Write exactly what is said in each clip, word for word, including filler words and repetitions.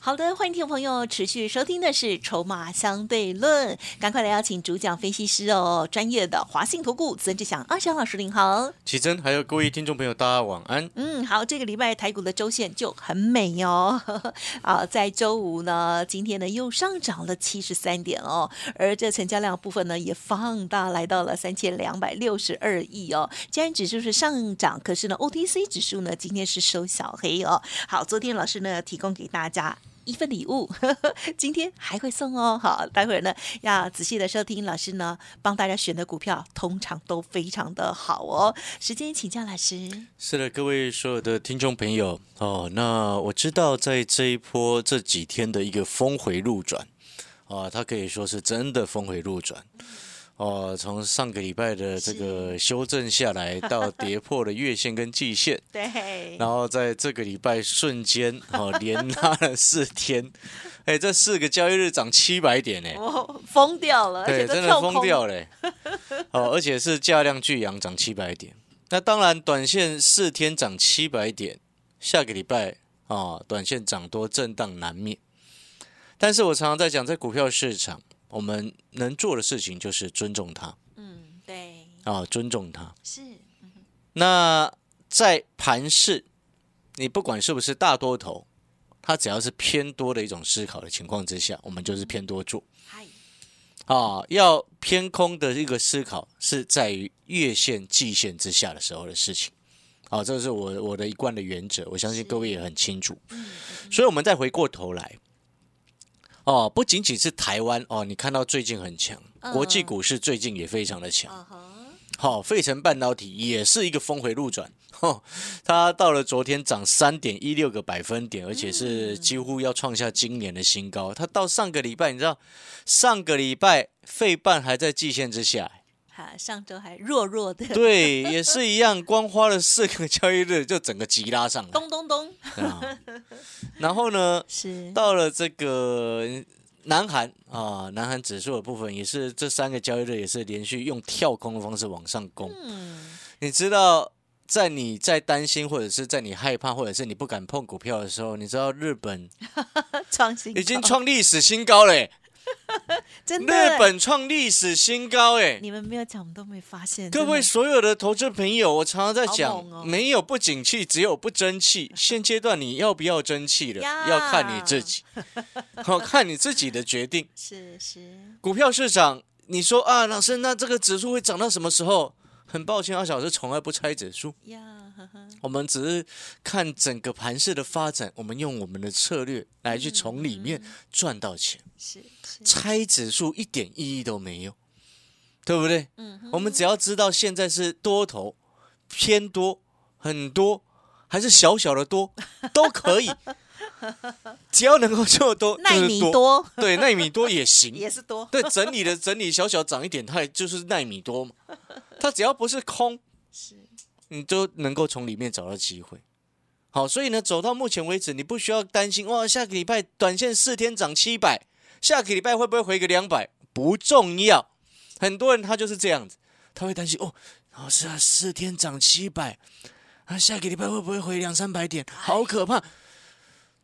好的，欢迎听众朋友持续收听的是《筹码相对论》，赶快来邀请主讲分析师哦，专业的华信投顾曾志祥阿祥老师，您好。启真，还有各位听众朋友，大家晚安。嗯，好，这个礼拜台股的周线就很美哦，啊，在周五呢，今天呢又上涨了七十三点哦，而这成交量部分呢也放大，来到了三千两百六十二亿哦。既然指数是上涨，可是呢 O T C 指数呢今天是收小黑哦。好，昨天老师呢提供给大家一份礼物，呵呵，今天还会送哦。好，待会儿呢要仔细的收听老师呢帮大家选的股票，通常都非常的好哦。时间请教老师。是的，各位所有的听众朋友哦，那我知道在这一波这几天的一个峰回路转啊，它可以说是真的峰回路转哦。从上个礼拜的这个修正下来，到跌破了月线跟季线，对，然后在这个礼拜瞬间哦，连拉了四天，哎，这四个交易日涨七百点呢，我疯掉了，对，真的疯掉了，哦，而且是价量巨扬，涨七百点。那当然，短线四天涨七百点，下个礼拜啊，短线涨多震荡难免。但是我常常在讲，在股票市场，我们能做的事情就是尊重他，嗯，对，啊，尊重他是。嗯、那在盘市，你不管是不是大多头，它只要是偏多的一种思考的情况之下，我们就是偏多做。嗯、啊，要偏空的一个思考是在于月线、季线之下的时候的事情。好、啊，这是我我的一贯的原则，我相信各位也很清楚。嗯嗯、所以，我们再回过头来。哦，不仅仅是台湾哦，你看到最近很强，国际股市最近也非常的强。好、uh-huh. 哦，费城半导体也是一个峰回路转，哦、它到了昨天涨 三点一六 个百分点，而且是几乎要创下今年的新高。嗯、它到上个礼拜，你知道上个礼拜费半还在季线之下，啊、上周还弱弱的，对，也是一样，光花了四个交易日就整个急拉上来，咚咚咚。啊、然后呢，是到了这个南韩啊，南韩指数的部分也是这三个交易日也是连续用跳空的方式往上攻。嗯、你知道，在你在担心或者是在你害怕或者是你不敢碰股票的时候，你知道日本创新已经创历史新高了耶。真的，日本创历史新高哎！你们没有讲，我们都没发现。各位所有的投资朋友，我常常在讲，哦、没有不景气，只有不争气。现阶段你要不要争气了，要看你自己，好看你自己的决定。是是，股票市场，你说啊，老师，那这个指数会涨到什么时候？很抱歉，阿小老师从来不猜指数， yeah, 呵呵我们只是看整个盘势的发展，我们用我们的策略来去从里面赚到钱。嗯、是是猜指数一点意义都没有，对不对？嗯、我们只要知道现在是多头、偏多、很多，还是小小的多都可以。只要能够做多，奈米多，对，奈米多也行，也是多，对，整理的整理小小涨一点，它就是奈米多嘛。它只要不是空，是，你都能够从里面找到机会。好，所以呢，走到目前为止，你不需要担心哇，下个礼拜短线四天涨七百，下个礼拜会不会回个两百？不重要。很多人他就是这样子，他会担心哦，老师啊，四天涨七百，啊，下个礼拜会不会回两三百点？好可怕。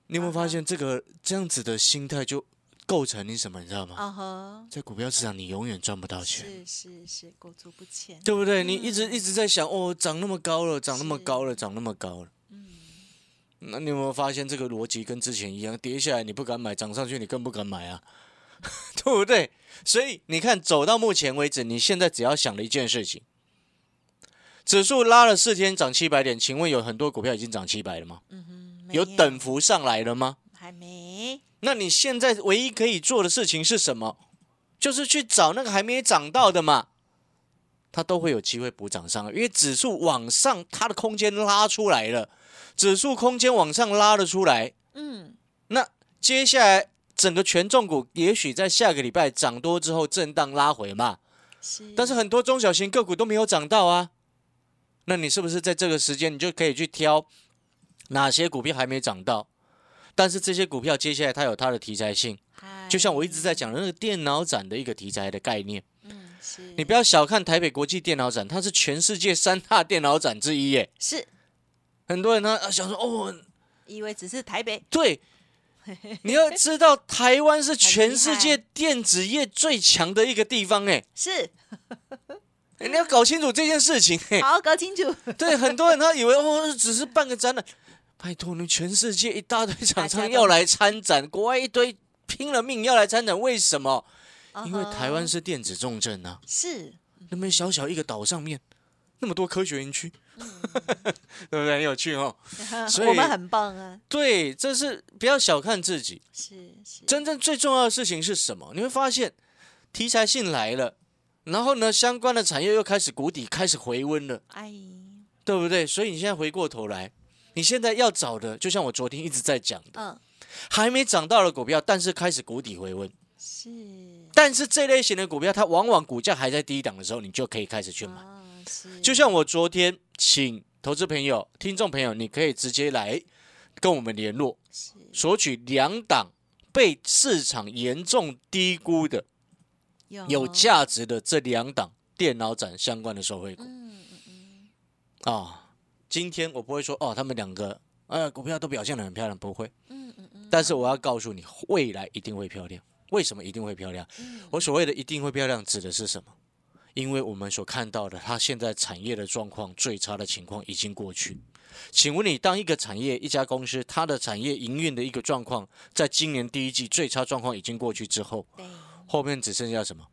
你有没有发现这个这样子的心态就构成你什么？你知道吗？ Uh-huh. 在股票市场，你永远赚不到钱，是是是，裹足不前，对不对？嗯、你一直一直在想，哦，涨那么高了，涨那么高了，涨那么高了。嗯，那你有没有发现这个逻辑跟之前一样？跌下来你不敢买，涨上去你更不敢买啊，对不对？所以你看，走到目前为止，你现在只要想的一件事情，指数拉了四天涨七百点，请问有很多股票已经涨七百了吗？嗯哼。有等幅上来了吗？还没。那你现在唯一可以做的事情是什么？就是去找那个还没涨到的嘛，它都会有机会补涨上来，因为指数往上，它的空间拉出来了，指数空间往上拉了出来。嗯，那接下来整个权重股也许在下个礼拜涨多之后震荡拉回嘛，是。但是很多中小型个股都没有涨到啊，那你是不是在这个时间你就可以去挑哪些股票还没涨到？但是这些股票接下来它有它的题材性，就像我一直在讲的那个电脑展的一个题材的概念。嗯，是。你不要小看台北国际电脑展，它是全世界三大电脑展之一耶。是。很多人呢想说哦，以为只是台北。对。你要知道，台湾是全世界电子业最强的一个地方，哎，是，你要搞清楚这件事情，好，搞清楚。对，很多人他以为哦，只是办个展览，拜托你，全世界一大堆厂商要来参展，国外一堆拼了命要来参展，为什么？因为台湾是电子重镇啊，是，那么小小一个岛上面，那么多科学园区。对不对？很有趣哦，所以我们很棒啊。对，这是不要小看自己。是是。真正最重要的事情是什么？你会发现题材性来了，然后呢，相关的产业又开始谷底，开始回温了。哎，对不对？所以你现在回过头来，你现在要找的，就像我昨天一直在讲的，嗯，还没涨到的股票，但是开始谷底回温。是。但是这类型的股票，它往往股价还在低档的时候，你就可以开始去买。哦，就像我昨天请投资朋友、听众朋友，你可以直接来跟我们联络，索取两档被市场严重低估的、有价值的这两档电脑展相关的受惠股。嗯嗯嗯。啊，今天我不会说哦，他们两个呃股票都表现得很漂亮，不会。嗯嗯嗯。但是我要告诉你，未来一定会漂亮。为什么一定会漂亮？嗯、我所谓的一定会漂亮，指的是什么？因为我们所看到的，它现在产业的状况最差的情况已经过去。请问你，当一个产业、一家公司，它的产业营运的一个状况，在今年第一季最差状况已经过去之后，后面只剩下什么？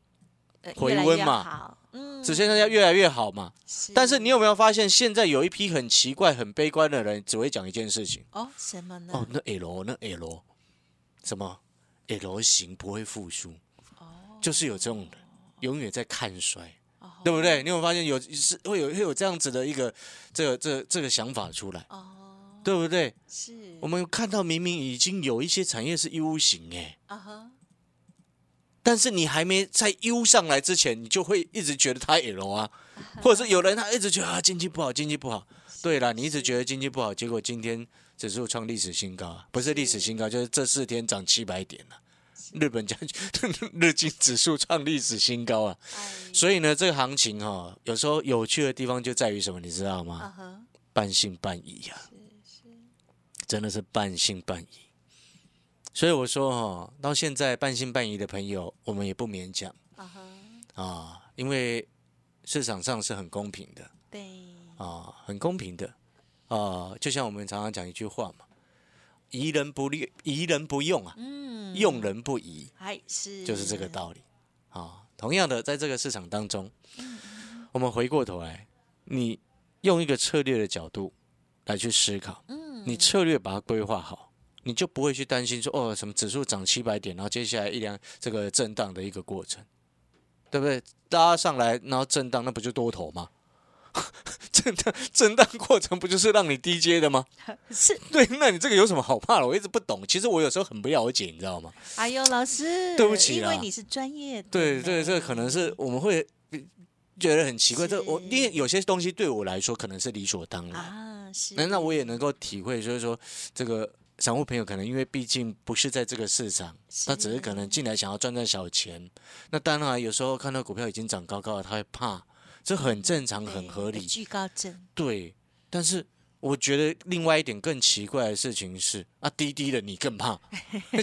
回温嘛，嗯，只剩下越来越好嘛。但是你有没有发现，现在有一批很奇怪、很悲观的人，只会讲一件事情哦，什么呢？哦，那 L 那 L 什么 L 型不会复苏，就是有这种人。永远在看衰，oh, 对不对？你有发现有是会有会有这样子的一个这个这个、这个想法出来， oh, 对不对？是。我们看到明明已经有一些产业是 U 型哎，啊哈，但是你还没在 U 上来之前，你就会一直觉得它 L 啊， uh-huh. 或者是有人他一直觉得啊经济不好，经济不好。对啦，你一直觉得经济不好，结果今天指数创历史新高啊，不是历史新高，就是这四天涨七百点了、啊。日本将日经指数创历史新高啊！所以呢，这个行情哈、哦，有时候有趣的地方就在于什么，你知道吗？ Uh-huh. 半信半疑啊，真的是半信半疑。所以我说哈、哦，到现在半信半疑的朋友，我们也不勉强、uh-huh. 啊，因为市场上是很公平的，对啊，很公平的啊，就像我们常常讲一句话嘛。疑人不利，疑人不用啊，嗯、用人不疑，是就是这个道理啊。同样的，在这个市场当中、嗯，我们回过头来，你用一个策略的角度来去思考，嗯、你策略把它规划好，你就不会去担心说哦，什么指数涨七百点，然后接下来一两这个震荡的一个过程，对不对？拉上来，然后震荡，那不就多头吗？震荡震荡过程不就是让你低阶的吗？是对，那你这个有什么好怕的？我一直不懂，其实我有时候很不了解，你知道吗？哎呦，老师，对不起啦，因为你是专业的。对对，这可能是我们会觉得很奇怪，这我因为有些东西对我来说可能是理所当然啊，是。那我也能够体会，就是说这个散户朋友可能因为毕竟不是在这个市场，他只是可能进来想要赚赚小钱。那当然有时候看到股票已经涨高高了，他会怕。这很正常，很合理。惧高症。对，但是我觉得另外一点更奇怪的事情是，啊，低低的你更怕，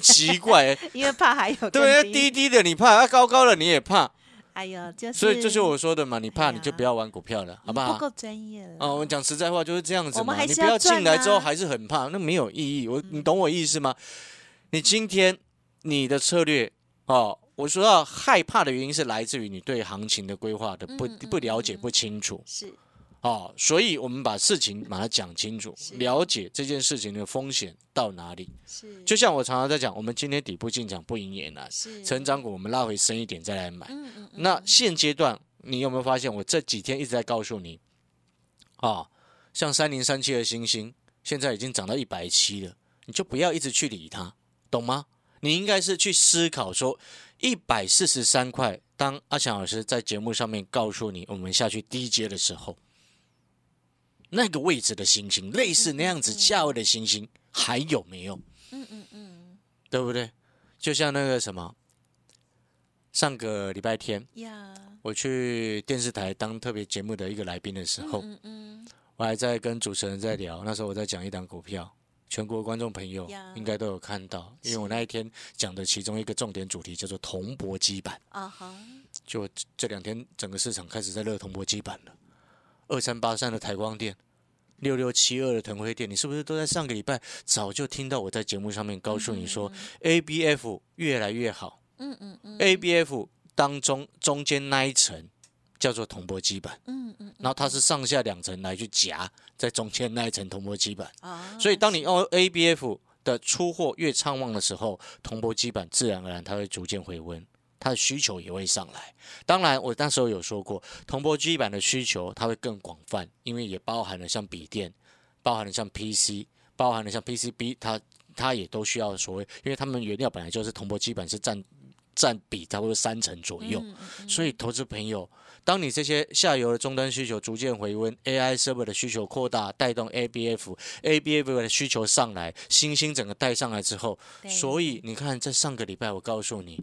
奇怪、欸，因为怕还有更低。对，低低的你怕，啊，高高的你也怕。哎呦，就是。所以就是我说的嘛，你怕你就不要玩股票了，哎、好不好？不够专业了。哦、啊，我们讲实在话就是这样子嘛。我们还是要、啊、你不要进来之后还是很怕，那没有意义。我，你懂我意思吗？你今天你的策略哦。我说到害怕的原因是来自于你对行情的规划的 不, 不了解不清楚，是哦，所以我们把事情把它讲清楚，了解这件事情的风险到哪里。是，就像我常常在讲，我们今天底部进场不赢也难，成长股我们拉回深一点再来买。嗯嗯嗯。那现阶段你有没有发现，我这几天一直在告诉你啊、哦，像三零三七的星星，现在已经涨到一百七了，你就不要一直去理它，懂吗？你应该是去思考说，一百四十三块，当阿翔老师在节目上面告诉你，我们下去低阶的时候，那个位置的星星，类似那样子价位的星星还有没有？嗯嗯嗯，对不对？就像那个什么，上个礼拜天， yeah. 我去电视台当特别节目的一个来宾的时候，嗯嗯，我还在跟主持人在聊，那时候我在讲一档股票。全国观众朋友应该都有看到， yeah. 因为我那一天讲的其中一个重点主题叫做铜箔基板啊哈， uh-huh. 就这两天整个市场开始在热铜箔基板了，二三八三的台光电，六六七二的腾辉电，你是不是都在上个礼拜早就听到我在节目上面告诉你说、mm-hmm. A B F 越来越好，嗯嗯嗯 ，A B F 当中中间那一层叫做铜箔基板，嗯嗯，然后它是上下两层来去夹在中间那一层铜箔基板、啊、所以当你用 A B F 的出货越畅旺的时候，铜箔基板自然而然它会逐渐回温，它的需求也会上来。当然我那时候有说过，铜箔基板的需求它会更广泛，因为也包含了像笔电，包含了像 P C， 包含了像 P C B， 它, 它也都需要所谓，因为它们原料本来就是铜箔基板是占占比差不多三成左右、嗯嗯、所以投资朋友，当你这些下游的终端需求逐渐回温， A I server 的需求扩大，带动 A B F， A B F 的需求上来，星星整个带上来之后，所以你看在上个礼拜我告诉你、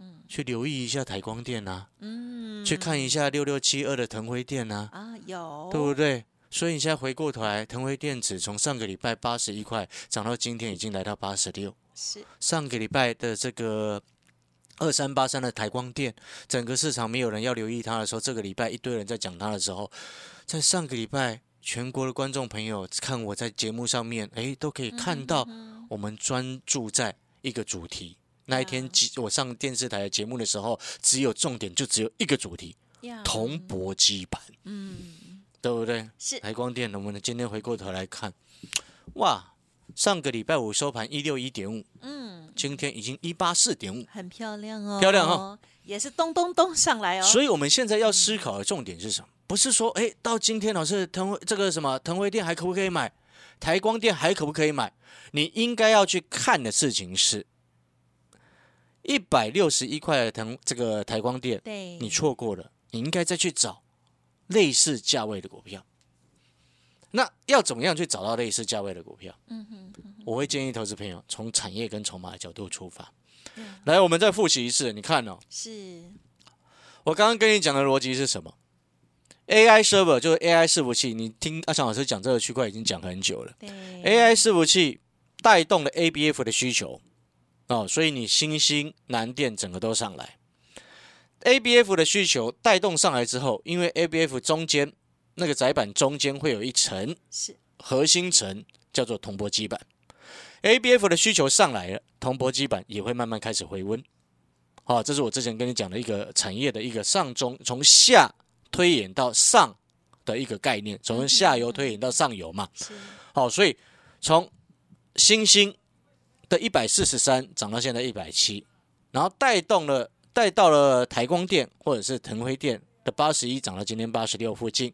嗯、去留意一下台光电啊、嗯、去看一下六六七二的腾辉电啊，啊有对不对？所以你现在回过头来，腾辉电子从上个礼拜八十一块涨到今天已经来到八十六，是上个礼拜的这个二三八三的台光电，整个市场没有人要留意它的时候，这个礼拜一堆人在讲它的时候，在上个礼拜全国的观众朋友看我在节目上面，哎，都可以看到我们专注在一个主题。那一天我上电视台的节目的时候，只有重点就只有一个主题，铜箔基板，嗯，对不对？是台光电，我们今天回过头来看，哇！上个礼拜五收盘 一六一点五， 嗯，今天已经 一八四点五， 很漂亮哦，漂亮哦，也是咚咚咚上来哦。所以我们现在要思考的重点是什么？不是说哎，到今天老师腾这个什么腾辉电还可不可以买，台光电还可不可以买？你应该要去看的事情是一百六十一块的腾这个台光电，对，你错过了，你应该再去找类似价位的股票。那要怎么样去找到类似价位的股票？嗯哼嗯哼，我会建议投资朋友从产业跟筹码的角度出发。嗯、来，我们再复习一次，你看哦，是我刚刚跟你讲的逻辑是什么 ？A I server 就是 A I 伺服器，你听阿翔老师讲这个区块已经讲很久了。A I 伺服器带动了 A B F 的需求哦，所以你新兴南电整个都上来。A B F 的需求带动上来之后，因为 A B F 中间。那个载板中间会有一层核心层叫做铜箔基板， A B F 的需求上来了，铜箔基板也会慢慢开始回温、哦、这是我之前跟你讲的一个产业的一个上中从下推演到上的一个概念，从下游推演到上游嘛。哦、所以从新兴的一百四十三涨到现在一百七，然后带动了带到了台光电或者是腾辉电的八十一涨到今天八十六附近。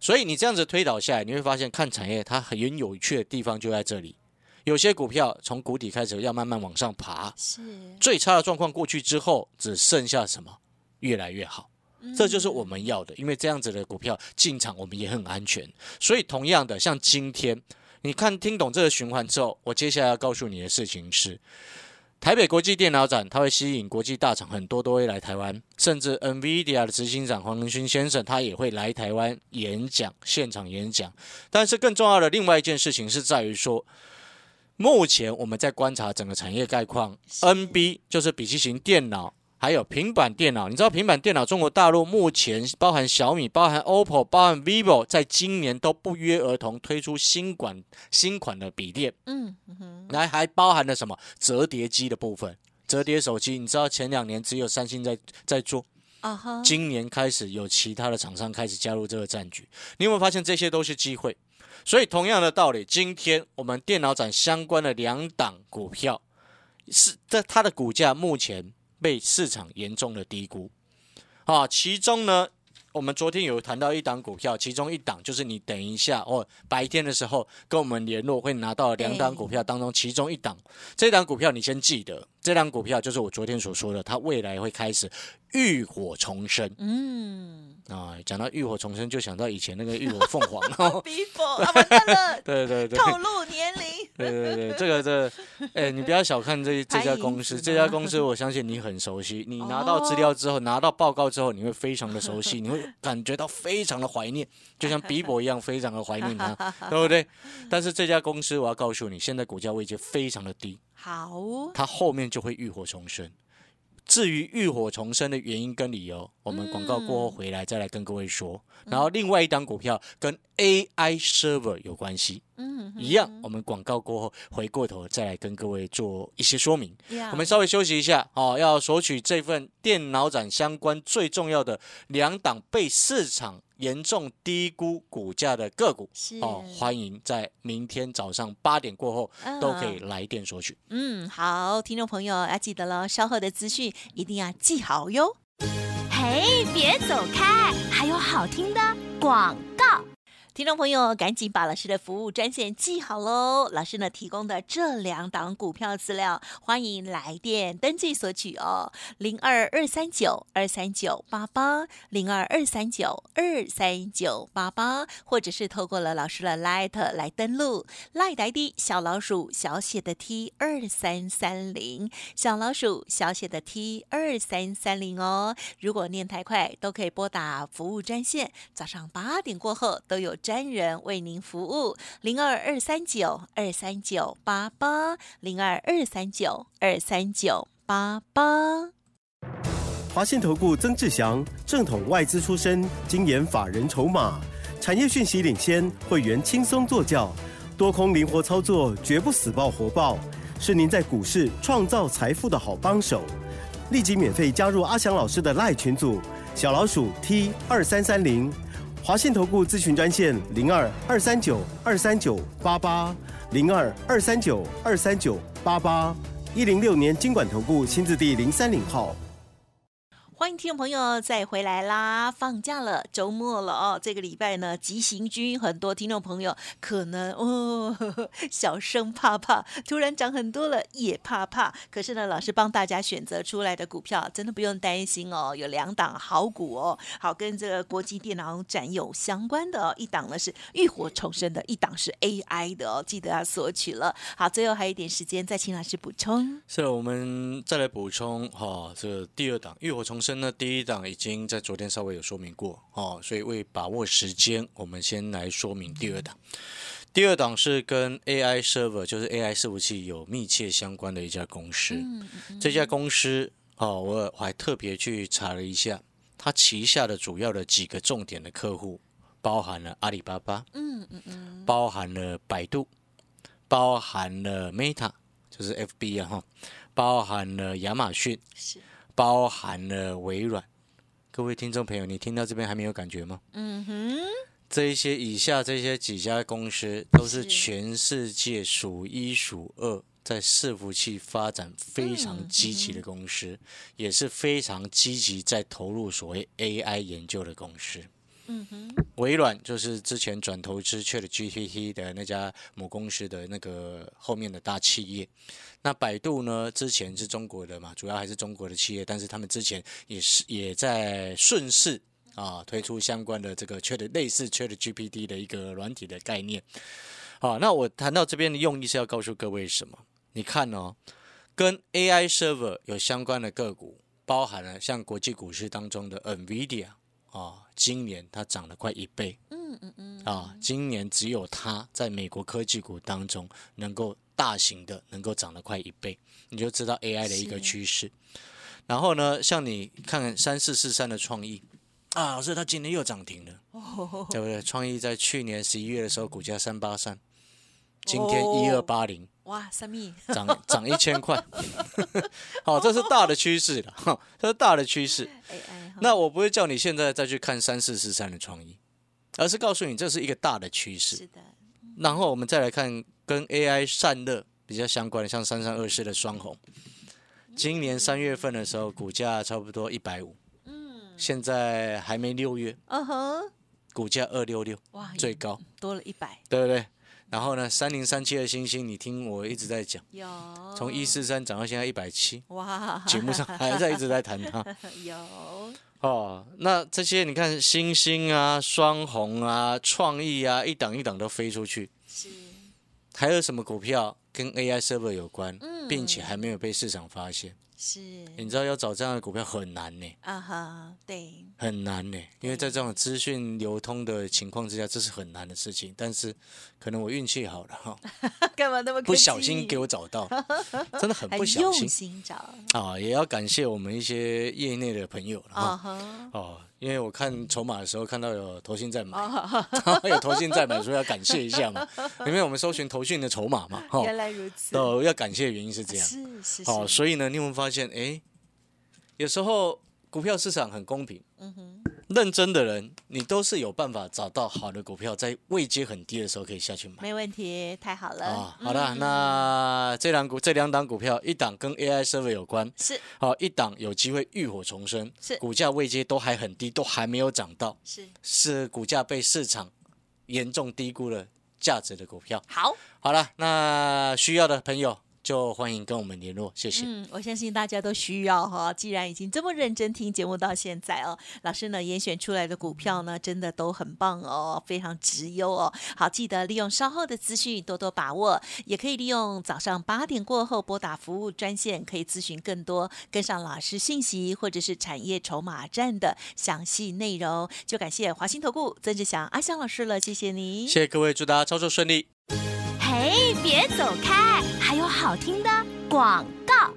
所以你这样子推导下来，你会发现看产业它很有趣的地方就在这里。有些股票从谷底开始要慢慢往上爬，是最差的状况过去之后，只剩下什么？越来越好。这就是我们要的，因为这样子的股票进场我们也很安全。所以同样的，像今天你看听懂这个循环之后，我接下来要告诉你的事情是，台北国际电脑展，它会吸引国际大厂，很多都会来台湾，甚至 NVIDIA 的执行长黄仁勋先生，他也会来台湾演讲，现场演讲。但是更重要的另外一件事情是在于说，目前我们在观察整个产业概况 ，N B 就是笔记型电脑，还有平板电脑。你知道平板电脑中国大陆目前包含小米、包含 O P P O、包含 vivo， 在今年都不约而同推出新款新款的笔电。嗯嗯，来还包含了什么折叠机的部分？折叠手机，你知道前两年只有三星在在做，啊、uh-huh. 今年开始有其他的厂商开始加入这个战局。你有没有发现这些都是机会？所以同样的道理，今天我们电脑展相关的两档股票，是它的股价目前被市场严重的低估、啊、其中呢，我们昨天有谈到一档股票，其中一档就是你等一下、哦、白天的时候跟我们联络会拿到两档股票当中其中一档，这档股票你先记得这档股票就是我昨天所说的，它未来会开始浴火重生。嗯，啊，讲到浴火重生，就想到以前那个浴火凤凰哦，完蛋了，对对对，透露年龄，对对对，这个这，哎，你不要小看这这家公司，这家公司我相信你很熟悉，你拿到资料之后，拿到报告之后，你会非常的熟悉，你会感觉到非常的怀念，就像比伯一样，非常的怀念它，对不对？但是这家公司我要告诉你，现在股价位阶非常的低。好，它后面就会浴火重生。至于浴火重生的原因跟理由，我们广告过后回来再来跟各位说。嗯、然后另外一档股票跟 A I server 有关系，嗯，一样，我们广告过后回过头再来跟各位做一些说明。嗯、我们稍微休息一下，哦，要索取这份电脑展相关最重要的两档被市场严重低估股价的个股哦，欢迎在明天早上八点过后、嗯、都可以来电索取。嗯，好，听众朋友要记得了，稍后的资讯一定要记好哟。嘿，别走开，还有好听的广告。听众朋友赶紧把老师的服务专线记好喽，老师呢提供的这两档股票资料欢迎来电登记索取哦， 零二二三九二三九八八 零二二三九二三九八八， 或者是透过了老师的 Line 来登录， Line 的 I D 小老鼠小写的 T 二三三零， 小老鼠小写的 T 二三三零 哦，如果念太快都可以拨打服务专线，早上八点过后都有专人为您服务，零二二三九二三九八八，零二二三九二三九八八。华信投顾曾志祥，正统外资出身，精研法人筹码，产业讯息领先，会员轻松做教，多空灵活操作，绝不死抱活抱，是您在股市创造财富的好帮手。立即免费加入阿翔老师的 LINE 群组，小老鼠 T 二三三零。华信投顾咨询专线零二二三九二三九八八零二二三九二三九八八，一零六年金管投顾新字第零三零号。欢迎听众朋友再回来啦！放假了，周末了哦。这个礼拜呢，急行军，很多听众朋友可能哦，呵呵小生怕怕，突然涨很多了也怕怕。可是呢，老师帮大家选择出来的股票，真的不用担心哦。有两档好股哦，好跟这个国际电脑展有相关的哦，一档呢是浴火重生的，一档是 A I 的哦，记得要索取了。好，最后还有一点时间，再请老师补充。是的，我们再来补充哈、哦，这个、第二档浴火重生。那第一档已经在昨天稍微有说明过、哦、所以为把握时间，我们先来说明第二档。第二档是跟 A I server， 就是 A I 伺服器有密切相关的一家公司。嗯嗯、这家公司、哦、我还特别去查了一下，它旗下的主要的几个重点的客户，包含了阿里巴巴，嗯嗯嗯、包含了百度，包含了 Meta， 就是 F B 啊，包含了亚马逊。是。包含了微软，各位听众朋友，你听到这边还没有感觉吗？嗯哼，这一些以下这些几家公司都是全世界数一数二，在伺服器发展非常积极的公司，嗯、也是非常积极在投入所谓 A I 研究的公司。嗯哼，微软就是之前转投资 ChatGPT 的那家母公司的那个后面的大企业。那百度呢，之前是中国的嘛，主要还是中国的企业，但是他们之前也是也在顺势啊推出相关的这个 Chat 类似 ChatGPT 的一个软体的概念。好、啊，那我谈到这边的用意是要告诉各位什么？你看哦，跟 A I server 有相关的个股，包含了像国际股市当中的 NVIDIA。哦、今年它涨了快一倍、嗯嗯嗯哦、今年只有它在美国科技股当中能够大型的能够涨了快一倍，你就知道 A I 的一个趋势。然后呢，像你看看三四四三的创意啊，老师它今年又涨停了、哦、对不对？创意在去年十一月的时候股价三八三，今天一二八零、哦哇，三米涨涨一千块，好，这是大的趋势了，这是大的趋势。A I, 那我不会叫你现在再去看三四四三的创意，而是告诉你这是一个大的趋势。是的。嗯、然后我们再来看跟 A I 散热比较相关的，像三三二四的双红，今年三月份的时候股价差不多一百五，嗯，现在还没六月，嗯哼，股价二六六，哇，最高多了一百，对不对？然后呢，三零三七的星星，你听我一直在讲，有从一四三涨到现在一百七，哇，节目上还在一直在谈它，有哦。那这些你看，星星啊、双红啊、创意啊，一档一档都飞出去，是。还有什么股票跟 A I server 有关，嗯、并且还没有被市场发现？是，你知道要找这样的股票很难呢、欸。啊哈、uh ， huh, 对，很难呢、欸，因为在这种资讯流通的情况之下，这是很难的事情。但是可能我运气好了哈，干嘛那么不小心给我找到，真的很不小心。很用心找啊，也要感谢我们一些业内的朋友啊哈。Uh huh. 哦，因为我看筹码的时候看到有投信在买， uh huh. 有投信在买，所以要感谢一下嘛，因为我们搜寻投信的筹码嘛。哦、原来如此。哦，要感谢的原因是这样。是是是。哦，所以呢，你们发。发现哎，有时候股票市场很公平，嗯哼，认真的人你都是有办法找到好的股票，在位阶很低的时候可以下去买，没问题，太好了。哦、好的，嗯、那这两股这两档股票，一档跟 A I server 有关，是，好、哦，一档有机会浴火重生，是，股价位阶都还很低，都还没有涨到，是，是股价被市场严重低估了价值的股票。好，好了，那需要的朋友。就欢迎跟我们联络，谢谢。嗯，我相信大家都需要哈、哦，既然已经这么认真听节目到现在哦，老师呢严选出来的股票呢，真的都很棒哦，非常值优哦。好，记得利用稍后的资讯多多把握，也可以利用早上八点过后拨打服务专线，可以咨询更多，跟上老师信息或者是产业筹码站的详细内容。就感谢华兴投顾曾志祥阿祥老师了，谢谢你，谢谢各位，祝大家操作顺利。嘿，别走开，还有好听的广告。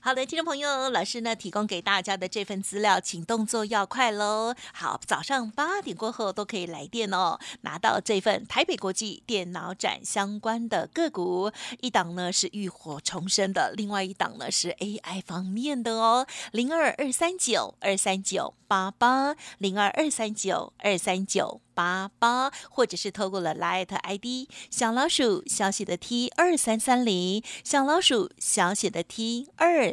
好的，听众朋友，老师呢提供给大家的这份资料，请动作要快喽。好，早上八点过后都可以来电哦，拿到这份台北国际电脑展相关的个股，一档呢是浴火重生的，另外一档呢是 A I 方面的哦。零二二三九二三九八八，零二二三九二三九。八八，或者是透过了 Line I D 小老鼠小写的 T 二三三零，小老鼠小写的 T 二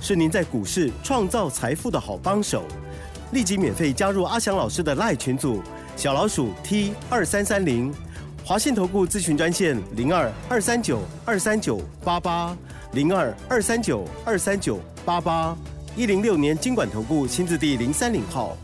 是您在股市创造财富的好帮手。立即免费加入阿翔老师的 LINE 群组，小老鼠 T 二三三零，华信投顾咨询专线零二二三九二三九八八，零二二三九二三九八八，一零六年金管投顾新字第零三零号。